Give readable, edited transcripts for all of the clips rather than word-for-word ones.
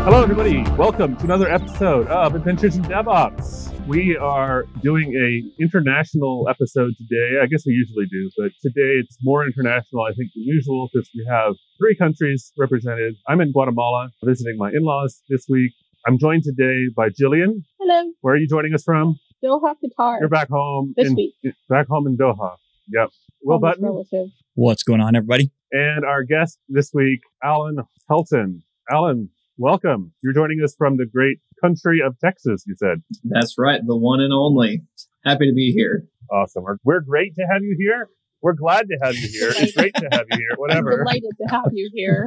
Hello, everybody. Welcome to another episode of Adventures in DevOps. We are doing an international episode today. I guess we usually do, but today it's more international, I think, than usual because we have three countries represented. I'm in Guatemala visiting my in-laws this week. I'm joined today by Jillian. Hello. Where are you joining us from? Doha, Qatar. You're back home. This week. Back home in Doha. Yep. Will Button. Relative. What's going on, everybody? And our guest this week, Alan Helton. Alan, welcome. You're joining us from the great country of Texas, you said. That's right. The one and only. Happy to be here. Awesome. We're great to have you here. We're glad to have you here. It's great to have you here. Whatever. I'm delighted to have you here.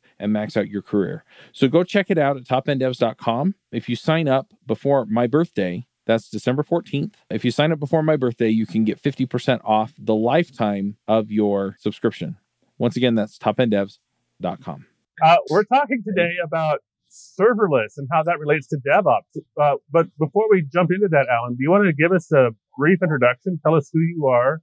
and max out your career. So go check it out at topenddevs.com. If you sign up before my birthday, that's December 14th. If you sign up before my birthday, you can get 50% off the lifetime of your subscription. Once again, that's topenddevs.com. We're talking today about serverless and how that relates to DevOps. But before we jump into that, Alan, do you want to give us a brief introduction? Tell us who you are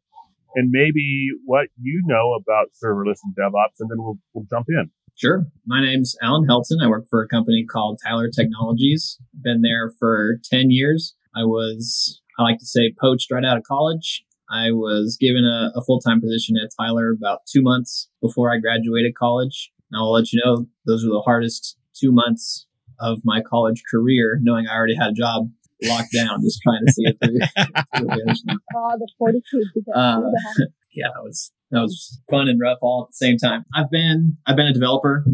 and maybe what you know about serverless and DevOps, and then we'll jump in. Sure. My name's Alan Helton. I work for a company called Tyler Technologies. Been there for 10 years. I like to say, poached right out of college. I was given a full-time position at Tyler about 2 months before I graduated college. And I'll let you know, those were the hardest 2 months of my college career, knowing I already had a job locked down, just trying to see it through. The fortitude. Yeah, that was fun and rough all at the same time. I've been a developer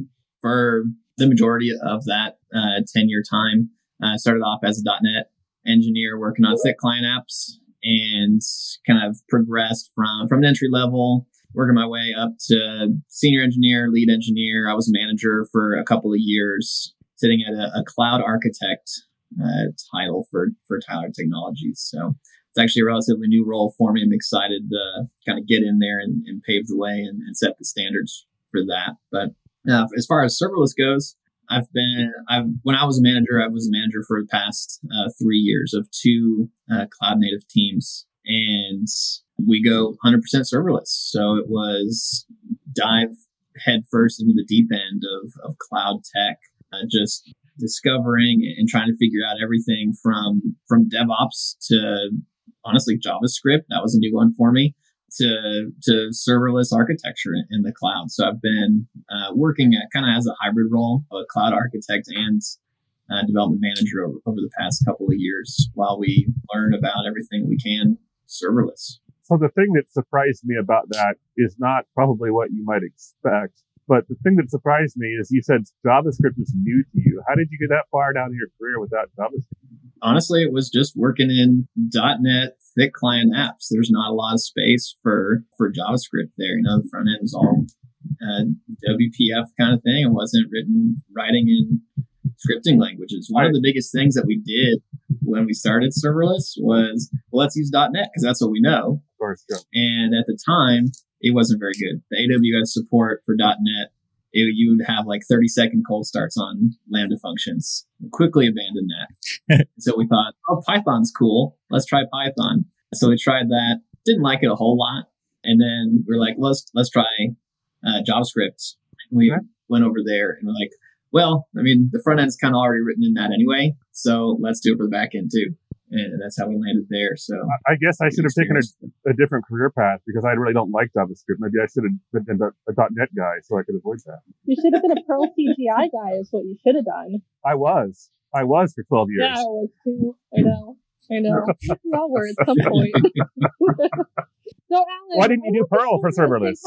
for the majority of that 10-year time. I started off as a .NET engineer working on thick client apps, and kind of progressed from an entry level, working my way up to senior engineer, lead engineer. I was a manager for a couple of years, sitting at a cloud architect title for Tyler Technologies. So it's actually a relatively new role for me. I'm excited to kind of get in there and pave the way and set the standards for that. But as far as serverless goes, when I was a manager, for the past 3 years of two cloud native teams, and we go 100% serverless. So it was dive headfirst into the deep end of cloud tech, just discovering and trying to figure out everything from DevOps to honestly JavaScript. That was a new one for me. To serverless architecture in the cloud. So I've been working at kind of as a hybrid role, a cloud architect and development manager over the past couple of years while we learn about everything we can serverless. So the thing that surprised me about that is not probably what you might expect, but the thing that surprised me is you said JavaScript is new to you. How did you get that far down in your career without JavaScript? Honestly, it was just working in .NET thick client apps. There's not a lot of space for JavaScript there. You know, the front end was all WPF kind of thing. It wasn't writing in scripting languages. One of the biggest things that we did when we started serverless was, well, let's use .NET because that's what we know. Of course, yeah. And at the time, it wasn't very good. The AWS support for .NET, you would have like 30-second cold starts on Lambda functions. We quickly abandoned that. So we thought, oh, Python's cool. Let's try Python. So we tried that. Didn't like it a whole lot. And then we're like, let's try JavaScript. And we went over there and we're like, well, I mean, the front end's kind of already written in that anyway. So let's do it for the back end too. And that's how we landed there. So I guess I should have taken a different career path because I really don't like JavaScript. Maybe I should have been a .NET guy so I could avoid that. You should have been a Perl CGI guy is what you should have done. I was for 12 years. Yeah, I was too. I know. We all were at some point. So, Alan, why didn't you do Perl for serverless?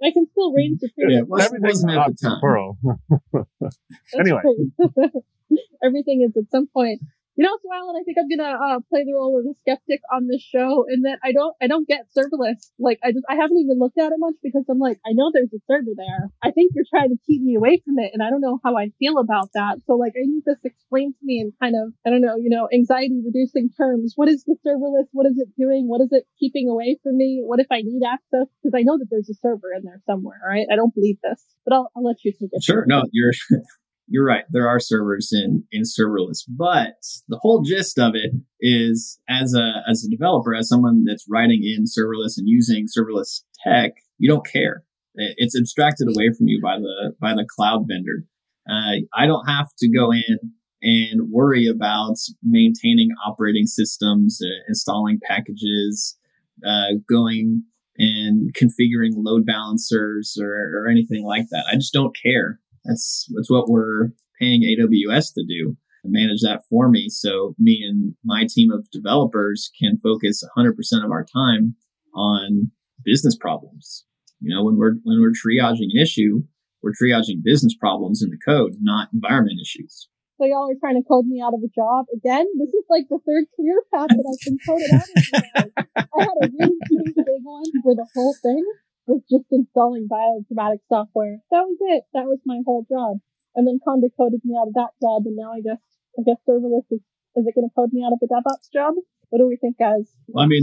I can still reign supreme. Yeah, everything's not Perl. Anyway. Everything is at some point. You know, so Alan, I think I'm gonna play the role of the skeptic on this show, and that I don't get serverless. Like, I haven't even looked at it much because I'm like, I know there's a server there. I think you're trying to keep me away from it, and I don't know how I feel about that. So, like, I need this explained to me in kind of, I don't know, you know, anxiety-reducing terms. What is the serverless? What is it doing? What is it keeping away from me? What if I need access? Because I know that there's a server in there somewhere, right? I don't believe this, but I'll let you take it. Sure. No, You're right. There are servers in serverless, but the whole gist of it is as a developer, as someone that's writing in serverless and using serverless tech, you don't care. It's abstracted away from you by the cloud vendor. I don't have to go in and worry about maintaining operating systems, installing packages, going and configuring load balancers or anything like that. I just don't care. That's what we're paying AWS to do, manage that for me. So me and my team of developers can focus 100% of our time on business problems. You know, when we're triaging an issue, we're triaging business problems in the code, not environment issues. So y'all are trying to code me out of a job again? This is like the third career path that I've been coded out of. I had a really big one for the whole thing. Was just installing bioinformatics software. That was it. That was my whole job. And then Conda coded me out of that job, and now I guess serverless is it going to code me out of the DevOps job? What do we think, guys? Well, I mean,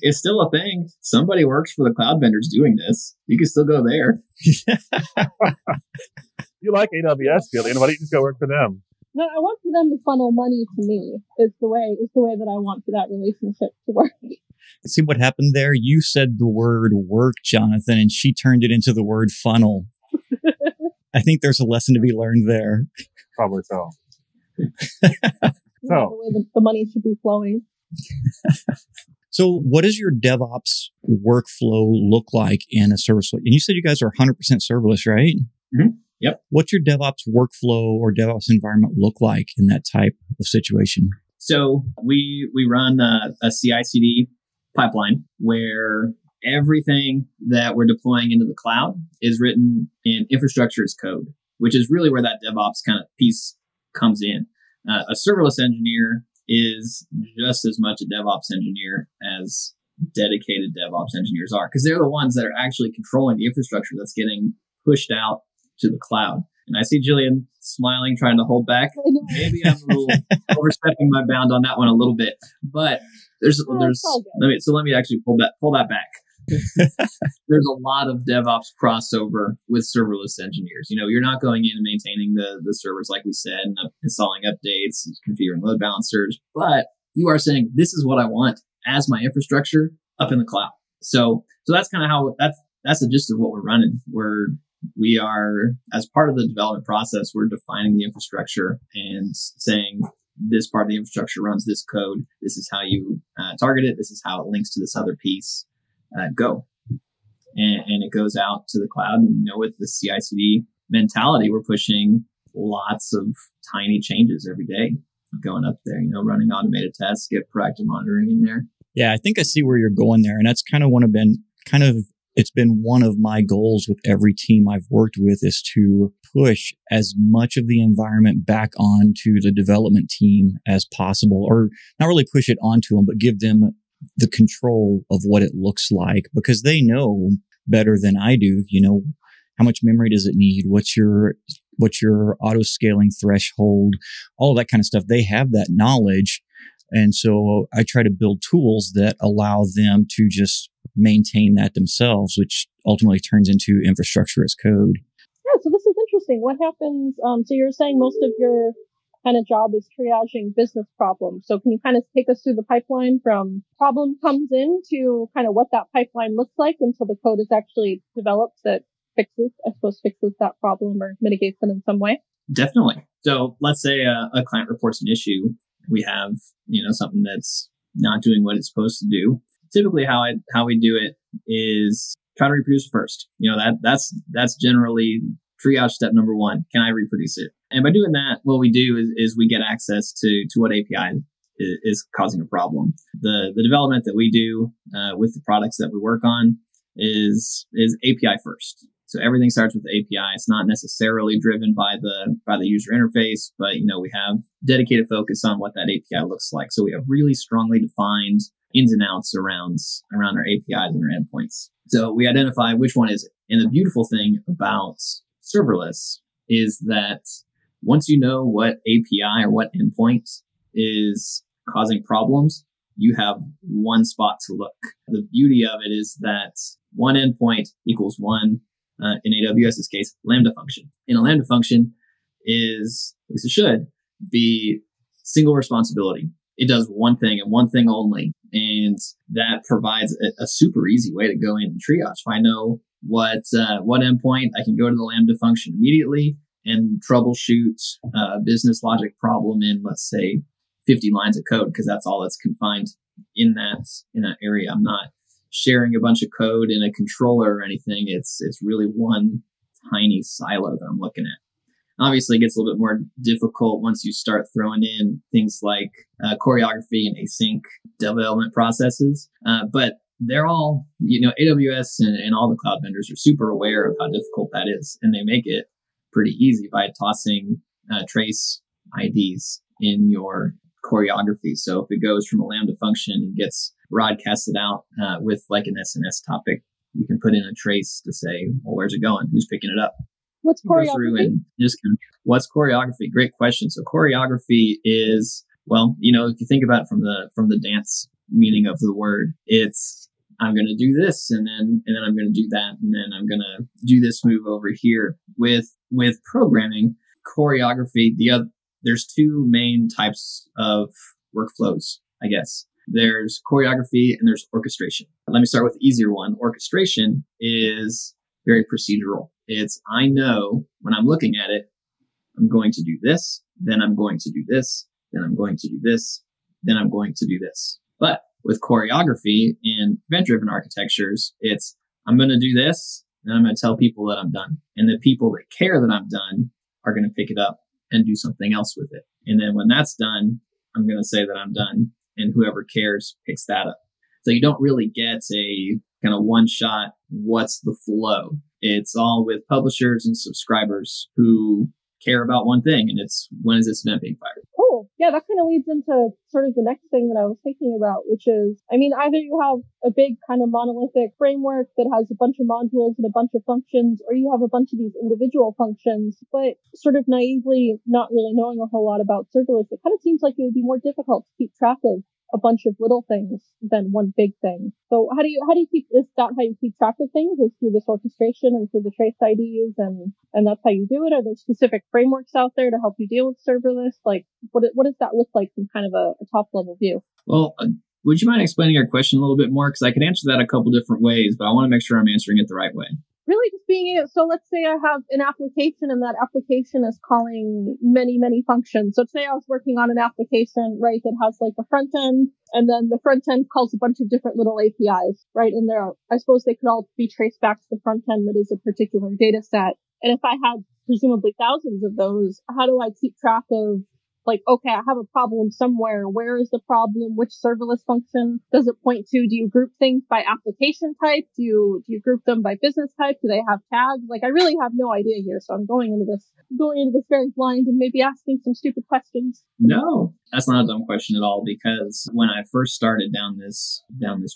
it's still a thing. Somebody works for the cloud vendors doing this. You can still go there. You like AWS, Gillian? Why don't you just go work for them? No, I want for them to funnel money to me. Is the way that I want for that relationship to work. See what happened there? You said the word work, Jonathan, and she turned it into the word funnel. I think there's a lesson to be learned there. Probably so. The money should be flowing. So what does your DevOps workflow look like in a service? And you said you guys are 100% serverless, right? Mm-hmm. Yep. What's your DevOps workflow or DevOps environment look like in that type of situation? So we run a CI/CD pipeline where everything that we're deploying into the cloud is written in infrastructure as code, which is really where that DevOps kind of piece comes in. A serverless engineer is just as much a DevOps engineer as dedicated DevOps engineers are, because they're the ones that are actually controlling the infrastructure that's getting pushed out to the cloud. And I see Jillian smiling, trying to hold back. Maybe I'm a little overstepping my bound on that one a little bit, but let me actually pull that back. There's a lot of DevOps crossover with serverless engineers. You know, you're not going in and maintaining the servers, like we said, and installing updates, configuring load balancers, but you are saying, this is what I want as my infrastructure up in the cloud. So that's kind of how that's the gist of what we're running. We are, as part of the development process, we're defining the infrastructure and saying this part of the infrastructure runs this code. This is how you target it. This is how it links to this other piece. Go. And it goes out to the cloud. And, you know, with the CI/CD mentality, we're pushing lots of tiny changes every day going up there, you know, running automated tests, get proactive monitoring in there. Yeah, I think I see where you're going there. And that's kind of it's been one of my goals with every team I've worked with, is to push as much of the environment back onto the development team as possible, or not really push it onto them, but give them the control of what it looks like, because they know better than I do. You know, how much memory does it need? What's your auto scaling threshold? All that kind of stuff. They have that knowledge. And so I try to build tools that allow them to just maintain that themselves, which ultimately turns into infrastructure as code. Yeah, so this is interesting. What happens? So you're saying most of your kind of job is triaging business problems. So can you kind of take us through the pipeline from problem comes in to kind of what that pipeline looks like until the code is actually developed that fixes that problem or mitigates it in some way? Definitely. So let's say a client reports an issue. We have, something that's not doing what it's supposed to do. Typically how we do it is try to reproduce first. That's generally triage step number one. Can I reproduce it? And by doing that, what we do is we get access to what API is causing a problem. The development that we do with the products that we work on is API first. So everything starts with API. It's not necessarily driven by the user interface, but we have dedicated focus on what that API looks like. So we have really strongly defined ins and outs around our APIs and our endpoints. So we identify which one is it. And the beautiful thing about serverless is that once you know what API or what endpoint is causing problems, you have one spot to look. The beauty of it is that one endpoint equals one, in AWS's case, Lambda function. And a Lambda function is, at least it should, be single responsibility. It does one thing and one thing only. And that provides a super easy way to go in and triage. If I know what endpoint, I can go to the Lambda function immediately and troubleshoot a business logic problem in, let's say, 50 lines of code, because that's all that's confined in that area. I'm not sharing a bunch of code in a controller or anything. It's really one tiny silo that I'm looking at. Obviously, it gets a little bit more difficult once you start throwing in things like choreography and async development processes. But they're all, AWS and all the cloud vendors are super aware of how difficult that is. And they make it pretty easy by tossing trace IDs in your choreography. So if it goes from a Lambda function and gets broadcasted out with like an SNS topic, you can put in a trace to say, well, where's it going? Who's picking it up? What's choreography? What's choreography? Great question. So choreography is, if you think about it from the dance meaning of the word, it's I'm going to do this and then I'm going to do that and then I'm going to do this move over here. With programming, choreography, there's two main types of workflows, I guess. There's choreography and there's orchestration. Let me start with the easier one. Orchestration is very procedural. It's, I know when I'm looking at it, I'm going to do this, then I'm going to do this, then I'm going to do this, then I'm going to do this. But with choreography in event-driven architectures, it's, I'm going to do this, and I'm going to tell people that I'm done. And the people that care that I'm done are going to pick it up and do something else with it. And then when that's done, I'm going to say that I'm done. And whoever cares picks that up. So you don't really get a kind of one shot, what's the flow? It's all with publishers and subscribers who care about one thing. And it's, when is this event being fired? Cool. Yeah, that kind of leads into sort of the next thing that I was thinking about, which is, either you have a big kind of monolithic framework that has a bunch of modules and a bunch of functions, or you have a bunch of these individual functions, but sort of naively not really knowing a whole lot about serverless, it kind of seems like it would be more difficult to keep track of a bunch of little things than one big thing. So how do you keep this? That how you keep track of things is through this orchestration and through the trace IDs, and that's how you do it. Are there specific frameworks out there to help you deal with serverless? Like what does that look like from kind of a top level view? Well, would you mind explaining your question a little bit more? Because I can answer that a couple different ways, but I want to make sure I'm answering it the right way. Really just being it. So let's say I have an application and that application is calling many, many functions. So today I was working on an application, right, that has like a front end, and then the front end calls a bunch of different little APIs, right? And there, I suppose they could all be traced back to the front end that is a particular data set. And if I had presumably thousands of those, how do I keep track of like, okay, I have a problem somewhere. Where is the problem? Which serverless function does it point to? Do you group things by application type? Do you group them by business type? Do they have tags? Like, I really have no idea here. So I'm going into this very blind and maybe asking some stupid questions. No, that's not a dumb question at all, because when I first started down this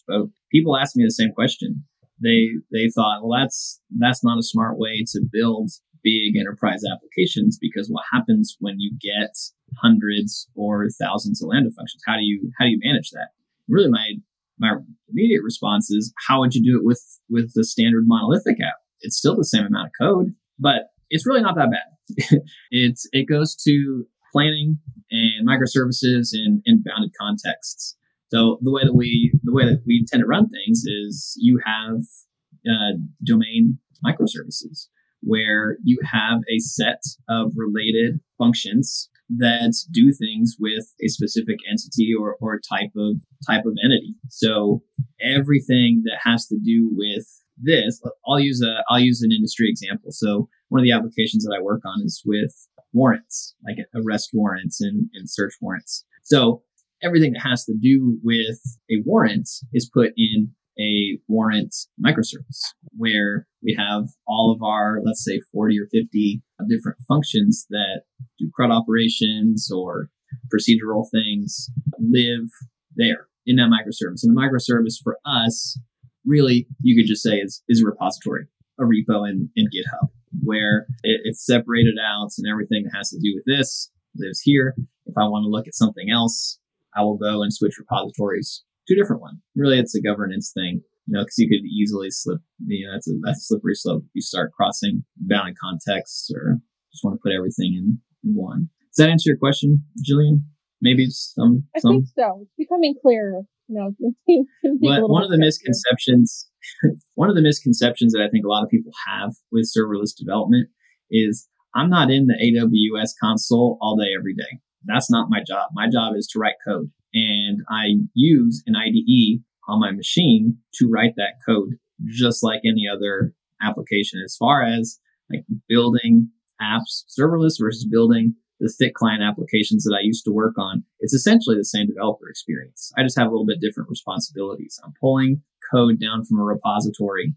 boat, people asked me the same question. They thought, well, that's not a smart way to build big enterprise applications, because what happens when you get hundreds or thousands of Lambda functions? How do you manage that? Really, my immediate response is, how would you do it with the standard monolithic app? It's still the same amount of code, but it's really not that bad. It goes to planning and microservices and bounded contexts. So the way that we tend to run things is you have domain microservices. where you have a set of related functions that do things with a specific entity or type of entity. So everything that has to do with this, I'll use an industry example. So one of the applications that I work on is with warrants, like arrest warrants and search warrants. So everything that has to do with a warrant is put in a warrant microservice where we have all of our, let's say, 40 or 50 different functions that do CRUD operations or procedural things live there in that microservice. And the microservice for us, really, you could just say is a repository, a repo in GitHub, where it's separated out and everything that has to do with this lives here. If I want to look at something else, I will go and switch repositories to a different one. Really, it's a governance thing, because you could easily slip, that's a slippery slope. You start crossing bounded contexts or just want to put everything in one. Does that answer your question, Jillian? Maybe some... I think so. It's becoming clearer. One of the misconceptions that I think a lot of people have with serverless development is I'm not in the AWS console all day, every day. That's not my job. My job is to write code. And I use an IDE on my machine to write that code, just like any other application, as far as like building apps serverless versus building the thick client applications that I used to work on. It's essentially the same developer experience. I just have a little bit different responsibilities. I'm pulling code down from a repository,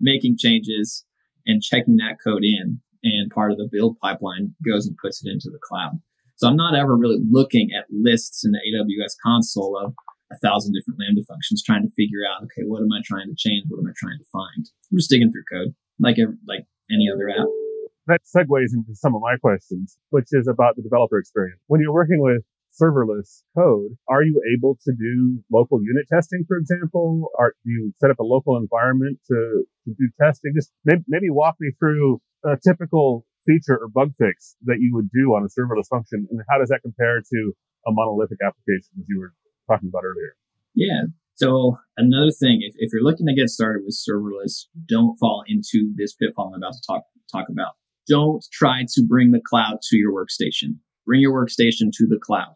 making changes, and checking that code in. And part of the build pipeline goes and puts it into the cloud. So I'm not ever really looking at lists in the AWS console of 1,000 different Lambda functions, trying to figure out, okay, what am I trying to change? What am I trying to find? I'm just digging through code like any other app. That segues into some of my questions, which is about the developer experience. When you're working with serverless code, are you able to do local unit testing, for example? Do you set up a local environment to do testing? Just maybe walk me through a typical feature or bug fix that you would do on a serverless function, and how does that compare to a monolithic application as you were talking about earlier? Yeah. So another thing, if you're looking to get started with serverless, don't fall into this pitfall I'm about to talk about. Don't try to bring the cloud to your workstation. Bring your workstation to the cloud.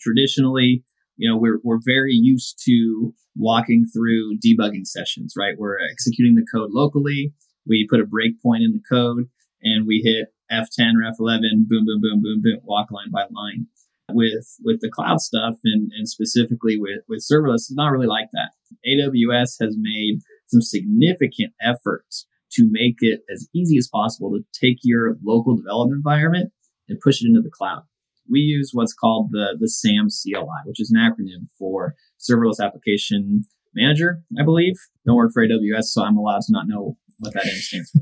Traditionally, we're very used to walking through debugging sessions, right? We're executing the code locally. We put a breakpoint in the code and we hit F10 or F11, boom, boom, boom, boom, boom, walk line by line. With the cloud stuff and specifically with serverless, it's not really like that. AWS has made some significant efforts to make it as easy as possible to take your local development environment and push it into the cloud. We use what's called the SAM CLI, which is an acronym for Serverless Application Manager, I believe. Don't work for AWS, so I'm allowed to not know what that stands for.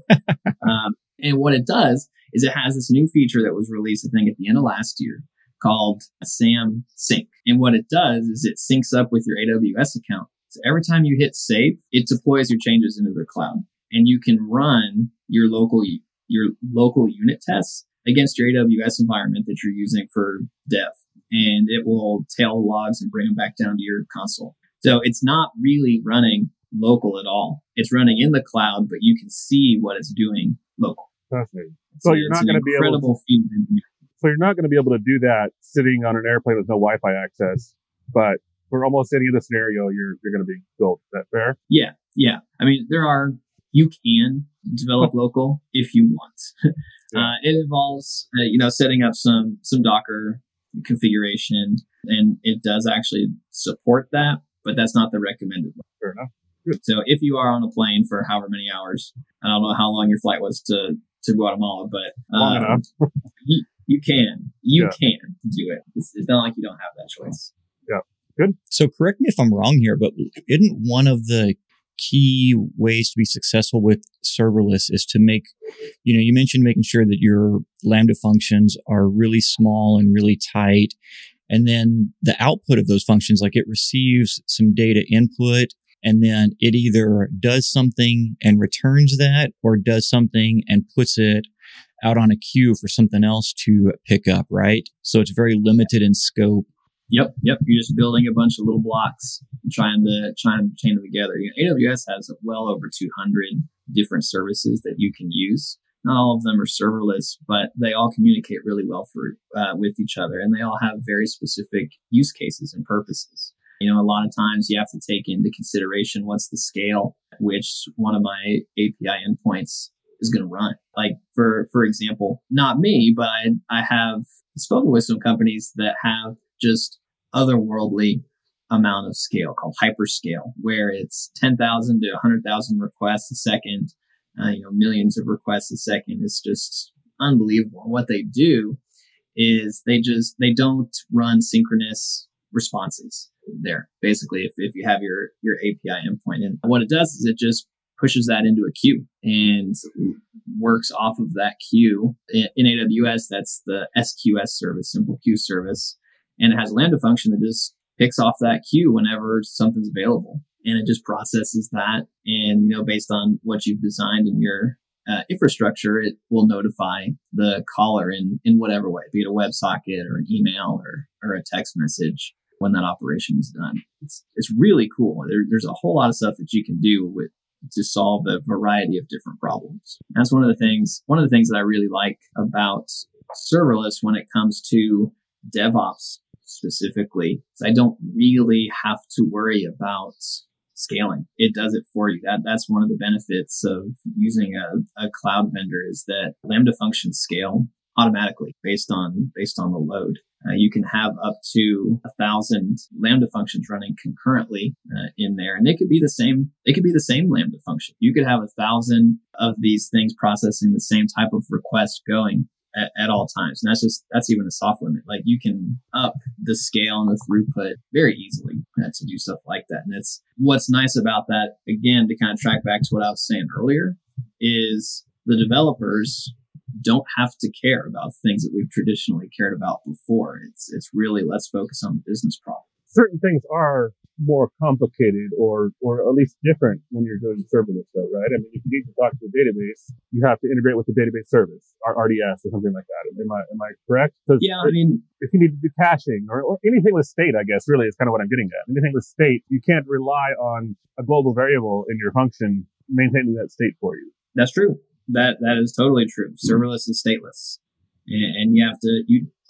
And what it does is it has this new feature that was released, I think, at the end of last year called SAM Sync. And what it does is it syncs up with your AWS account. So every time you hit save, it deploys your changes into the cloud. And you can run your local unit tests against your AWS environment that you're using for dev. And it will tail logs and bring them back down to your console. So it's not really running local at all. It's running in the cloud, but you can see what it's doing local. Perfect. So you're not going to be able to... So you're not going to be able to do that sitting on an airplane with no Wi-Fi access, but for almost any other scenario, you're going to be built. Is that fair? Yeah. I mean, you can develop local if you want. It involves, setting up some Docker configuration, and it does actually support that, but that's not the recommended one. Fair enough. Good. So if you are on a plane for however many hours, I don't know how long your flight was to Guatemala, but long enough. You can do it. It's not like you don't have that choice. Yeah. Good. So correct me if I'm wrong here, but isn't one of the key ways to be successful with serverless is to make, you mentioned making sure that your Lambda functions are really small and really tight. And then the output of those functions, like it receives some data input, and then it either does something and returns that, or does something and puts it out on a queue for something else to pick up, right? So it's very limited in scope. Yep. You're just building a bunch of little blocks and trying to chain them together. AWS has well over 200 different services that you can use. Not all of them are serverless, but they all communicate really well with each other, and they all have very specific use cases and purposes. You know, a lot of times you have to take into consideration what's the scale at which one of my API endpoints is going to run. Like for example, not me, but I have spoken with some companies that have just otherworldly amount of scale called hyperscale, where it's 10,000 to 100,000 requests a second, millions of requests a second. It's just unbelievable. And what they do is they don't run synchronous responses there. Basically, if you have your API endpoint, and what it does is it just pushes that into a queue and works off of that queue. In AWS, that's the SQS service, simple queue service. And it has a Lambda function that just picks off that queue whenever something's available. And it just processes that. And, based on what you've designed in your infrastructure, it will notify the caller in whatever way, be it a WebSocket or an email or a text message when that operation is done. It's really cool. There's a whole lot of stuff that you can do with to solve a variety of different problems. And that's one of the things that I really like about serverless when it comes to DevOps specifically, is I don't really have to worry about scaling. It does it for you. That's one of the benefits of using a cloud vendor, is that Lambda functions scale automatically based on the load. You can have up to 1,000 Lambda functions running concurrently in there, and it could be the same Lambda function. You could have 1,000 of these things processing the same type of request going at all times, and that's even a soft limit. Like, you can up the scale and the throughput very easily to do stuff like that. And that's what's nice about that. Again, to kind of track back to what I was saying earlier, is the developers don't have to care about things that we've traditionally cared about before. It's really, let's focus on the business problem. Certain things are more complicated or at least different when you're doing serverless though, right? I mean, if you need to talk to a database, you have to integrate with the database service, or RDS or something like that. Am I correct? Yeah, if you need to do caching or anything with state, I guess really is kind of what I'm getting at. Anything with state, you can't rely on a global variable in your function maintaining that state for you. That's true. That is totally true. Serverless is stateless. And you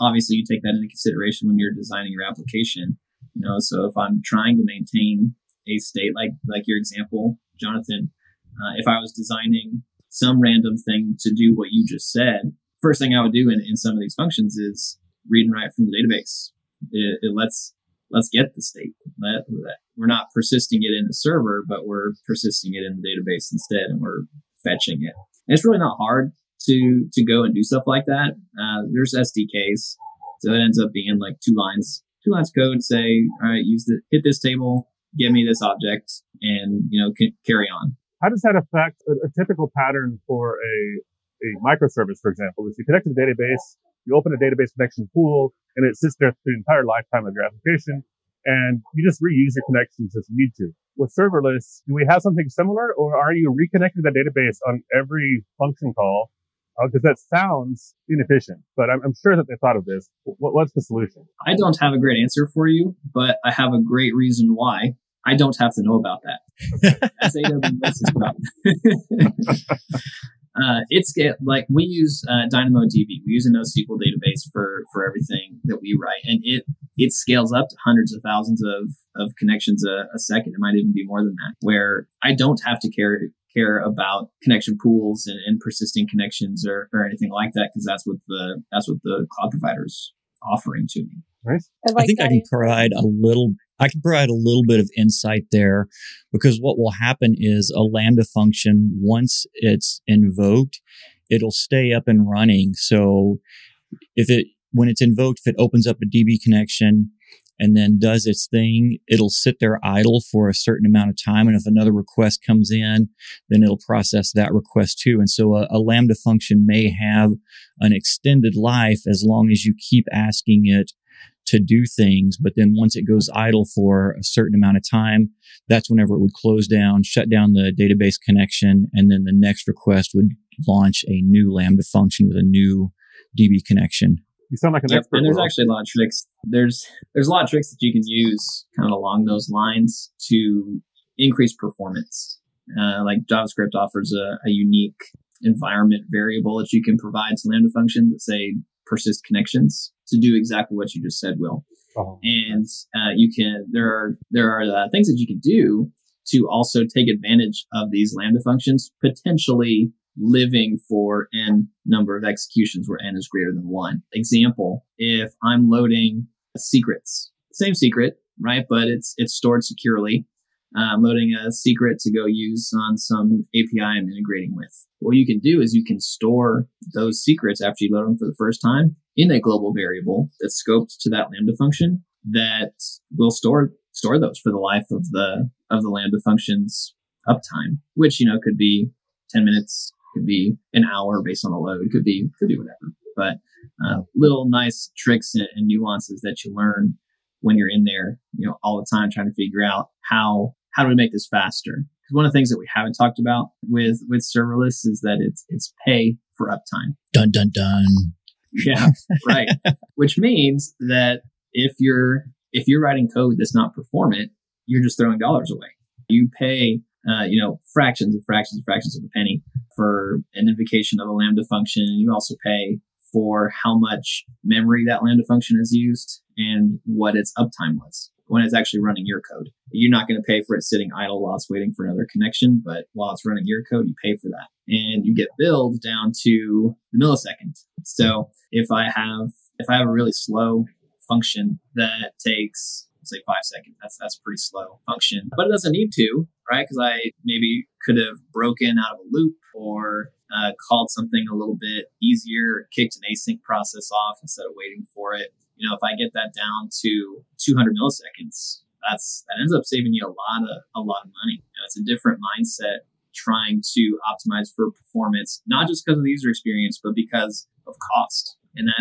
obviously take that into consideration when you're designing your application. So if I'm trying to maintain a state, like your example, Jonathan, if I was designing some random thing to do what you just said, first thing I would do in some of these functions is read and write from the database. Let's get the state. We're not persisting it in the server, but we're persisting it in the database instead, and we're fetching it. And it's really not hard to go and do stuff like that. There's SDKs, so it ends up being like two lines code and say, all right, hit this table, give me this object, and carry on. How does that affect a typical pattern for a microservice, for example? If you connect to the database, you open a database connection pool, and it sits there through the entire lifetime of your application, and you just reuse your connections as you need to. With serverless, do we have something similar, or are you reconnecting the database on every function call? Because that sounds inefficient, but I'm sure that they thought of this. What's the solution? I don't have a great answer for you, but I have a great reason why I don't have to know about that. That's AWS's problem. We use DynamoDB. We use a NoSQL database for everything that we write, and it scales up to hundreds of thousands of connections a second. It might even be more than that, where I don't have to care about connection pools and persisting connections or anything like that, because that's what the cloud provider's offering to me. Right. I can provide a little bit of insight there, because what will happen is a Lambda function, once it's invoked, it'll stay up and running. So when it's invoked, if it opens up a DB connection and then does its thing, it'll sit there idle for a certain amount of time. And if another request comes in, then it'll process that request too. And so a Lambda function may have an extended life as long as you keep asking it to do things. But then once it goes idle for a certain amount of time, that's whenever it would close down, shut down the database connection, and then the next request would launch a new Lambda function with a new DB connection. You sound like an expert. And there's actually a lot of tricks. There's a lot of tricks that you can use kind of along those lines to increase performance Like JavaScript offers a unique environment variable that you can provide to Lambda functions that say persist connections to do exactly what you just said, Will. Oh. And you can there are things that you can do to also take advantage of these Lambda functions, potentially living for n number of executions where n is greater than 1. Example, if I'm loading secrets, same secret, right? But it's stored securely. I'm loading a secret to go use on some API I'm integrating with. What you can do is you can store those secrets after you load them for the first time in a global variable that's scoped to that Lambda function that will store those for the life of the Lambda function's uptime, which, you know, could be 10 minutes, could be an hour based on the load, could be whatever. But little nice tricks and nuances that you learn when you're in there, you know, all the time trying to figure out how do we make this faster? Because one of the things that we haven't talked about with serverless is that it's pay for uptime. Dun, dun, dun. Yeah, right. Which means that if you're writing code that's not performant, you're just throwing dollars away. You pay, fractions and fractions and fractions of a penny for an invocation of a Lambda function. You also pay for how much memory that Lambda function is used and what its uptime was when it's actually running your code. You're not going to pay for it sitting idle while it's waiting for another connection, but while it's running your code, you pay for that. And you get billed down to the millisecond. So if I have a really slow function that takes, say, 5 seconds, that's a pretty slow function. But it doesn't need to, right? Because I maybe could have broken out of a loop or called something a little bit easier, kicked an async process off instead of waiting for it. You know, if I get that down to 200 milliseconds, that ends up saving you a lot of money. You know, it's a different mindset trying to optimize for performance, not just because of the user experience, but because of cost. And that